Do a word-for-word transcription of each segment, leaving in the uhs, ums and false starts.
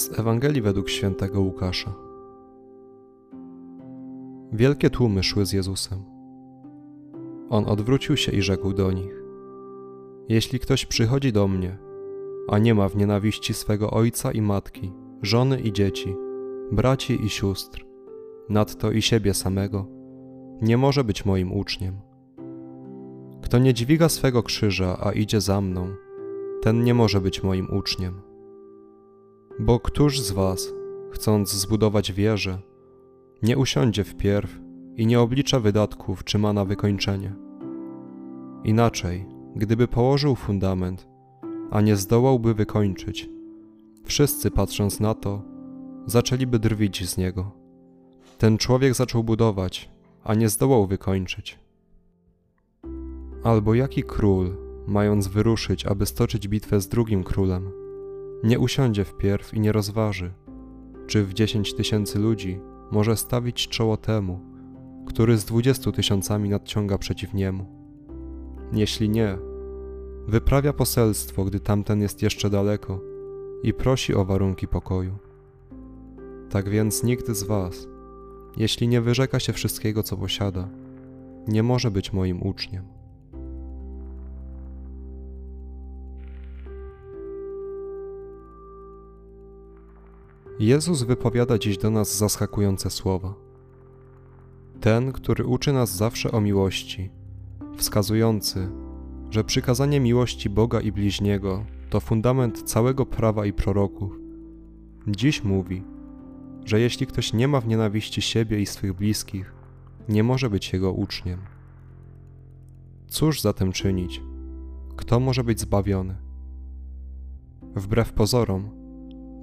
Z Ewangelii według świętego Łukasza. Wielkie tłumy szły z Jezusem. On odwrócił się i rzekł do nich: Jeśli ktoś przychodzi do mnie, a nie ma w nienawiści swego ojca i matki, żony i dzieci, braci i sióstr, nadto i siebie samego, nie może być moim uczniem. Kto nie dźwiga swego krzyża, a idzie za mną, ten nie może być moim uczniem. Bo któż z was, chcąc zbudować wieżę, nie usiądzie wpierw i nie oblicza wydatków, czy ma na wykończenie? Inaczej, gdyby położył fundament, a nie zdołałby wykończyć, wszyscy, patrząc na to, zaczęliby drwić z niego. Ten człowiek zaczął budować, a nie zdołał wykończyć. Albo jaki król, mając wyruszyć, aby stoczyć bitwę z drugim królem, nie usiądzie wpierw i nie rozważy, czy w dziesięć tysięcy ludzi może stawić czoło temu, który z dwudziestu tysiącami nadciąga przeciw niemu. Jeśli nie, wyprawia poselstwo, gdy tamten jest jeszcze daleko, i prosi o warunki pokoju. Tak więc nikt z was, jeśli nie wyrzeka się wszystkiego, co posiada, nie może być moim uczniem. Jezus wypowiada dziś do nas zaskakujące słowa. Ten, który uczy nas zawsze o miłości, wskazujący, że przykazanie miłości Boga i bliźniego to fundament całego prawa i proroków, dziś mówi, że jeśli ktoś nie ma w nienawiści siebie i swych bliskich, nie może być jego uczniem. Cóż zatem czynić? Kto może być zbawiony? Wbrew pozorom,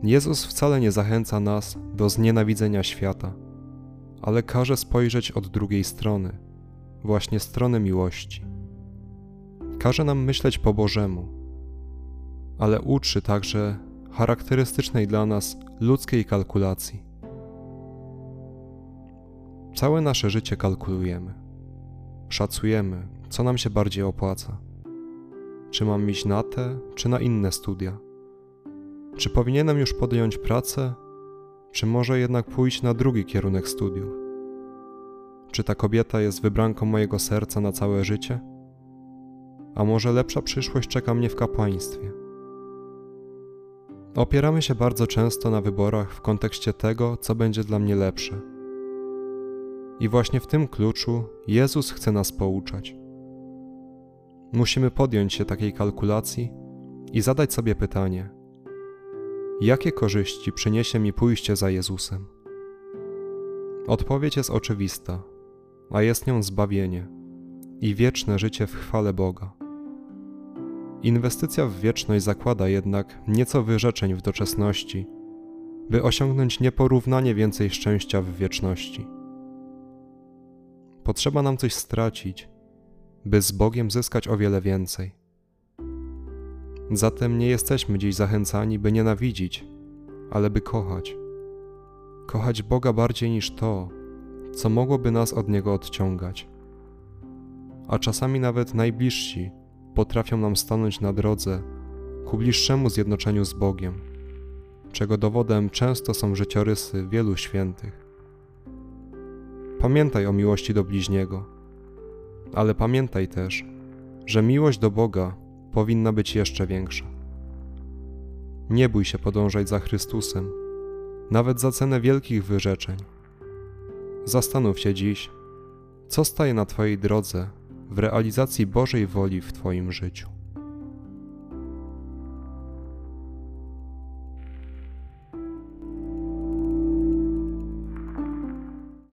Jezus wcale nie zachęca nas do znienawidzenia świata, ale każe spojrzeć od drugiej strony, właśnie strony miłości. Każe nam myśleć po Bożemu, ale uczy także charakterystycznej dla nas ludzkiej kalkulacji. Całe nasze życie kalkulujemy. Szacujemy, co nam się bardziej opłaca. Czy mam iść na te, czy na inne studia? Czy powinienem już podjąć pracę, czy może jednak pójść na drugi kierunek studiów? Czy ta kobieta jest wybranką mojego serca na całe życie? A może lepsza przyszłość czeka mnie w kapłaństwie? Opieramy się bardzo często na wyborach w kontekście tego, co będzie dla mnie lepsze. I właśnie w tym kluczu Jezus chce nas pouczać. Musimy podjąć się takiej kalkulacji i zadać sobie pytanie: jakie korzyści przyniesie mi pójście za Jezusem? Odpowiedź jest oczywista, a jest nią zbawienie i wieczne życie w chwale Boga. Inwestycja w wieczność zakłada jednak nieco wyrzeczeń w doczesności, by osiągnąć nieporównanie więcej szczęścia w wieczności. Potrzeba nam coś stracić, by z Bogiem zyskać o wiele więcej. Zatem nie jesteśmy dziś zachęcani, by nienawidzić, ale by kochać. Kochać Boga bardziej niż to, co mogłoby nas od Niego odciągać. A czasami nawet najbliżsi potrafią nam stanąć na drodze ku bliższemu zjednoczeniu z Bogiem, czego dowodem często są życiorysy wielu świętych. Pamiętaj o miłości do bliźniego, ale pamiętaj też, że miłość do Boga powinna być jeszcze większa. Nie bój się podążać za Chrystusem, nawet za cenę wielkich wyrzeczeń. Zastanów się dziś, co staje na twojej drodze w realizacji Bożej woli w twoim życiu.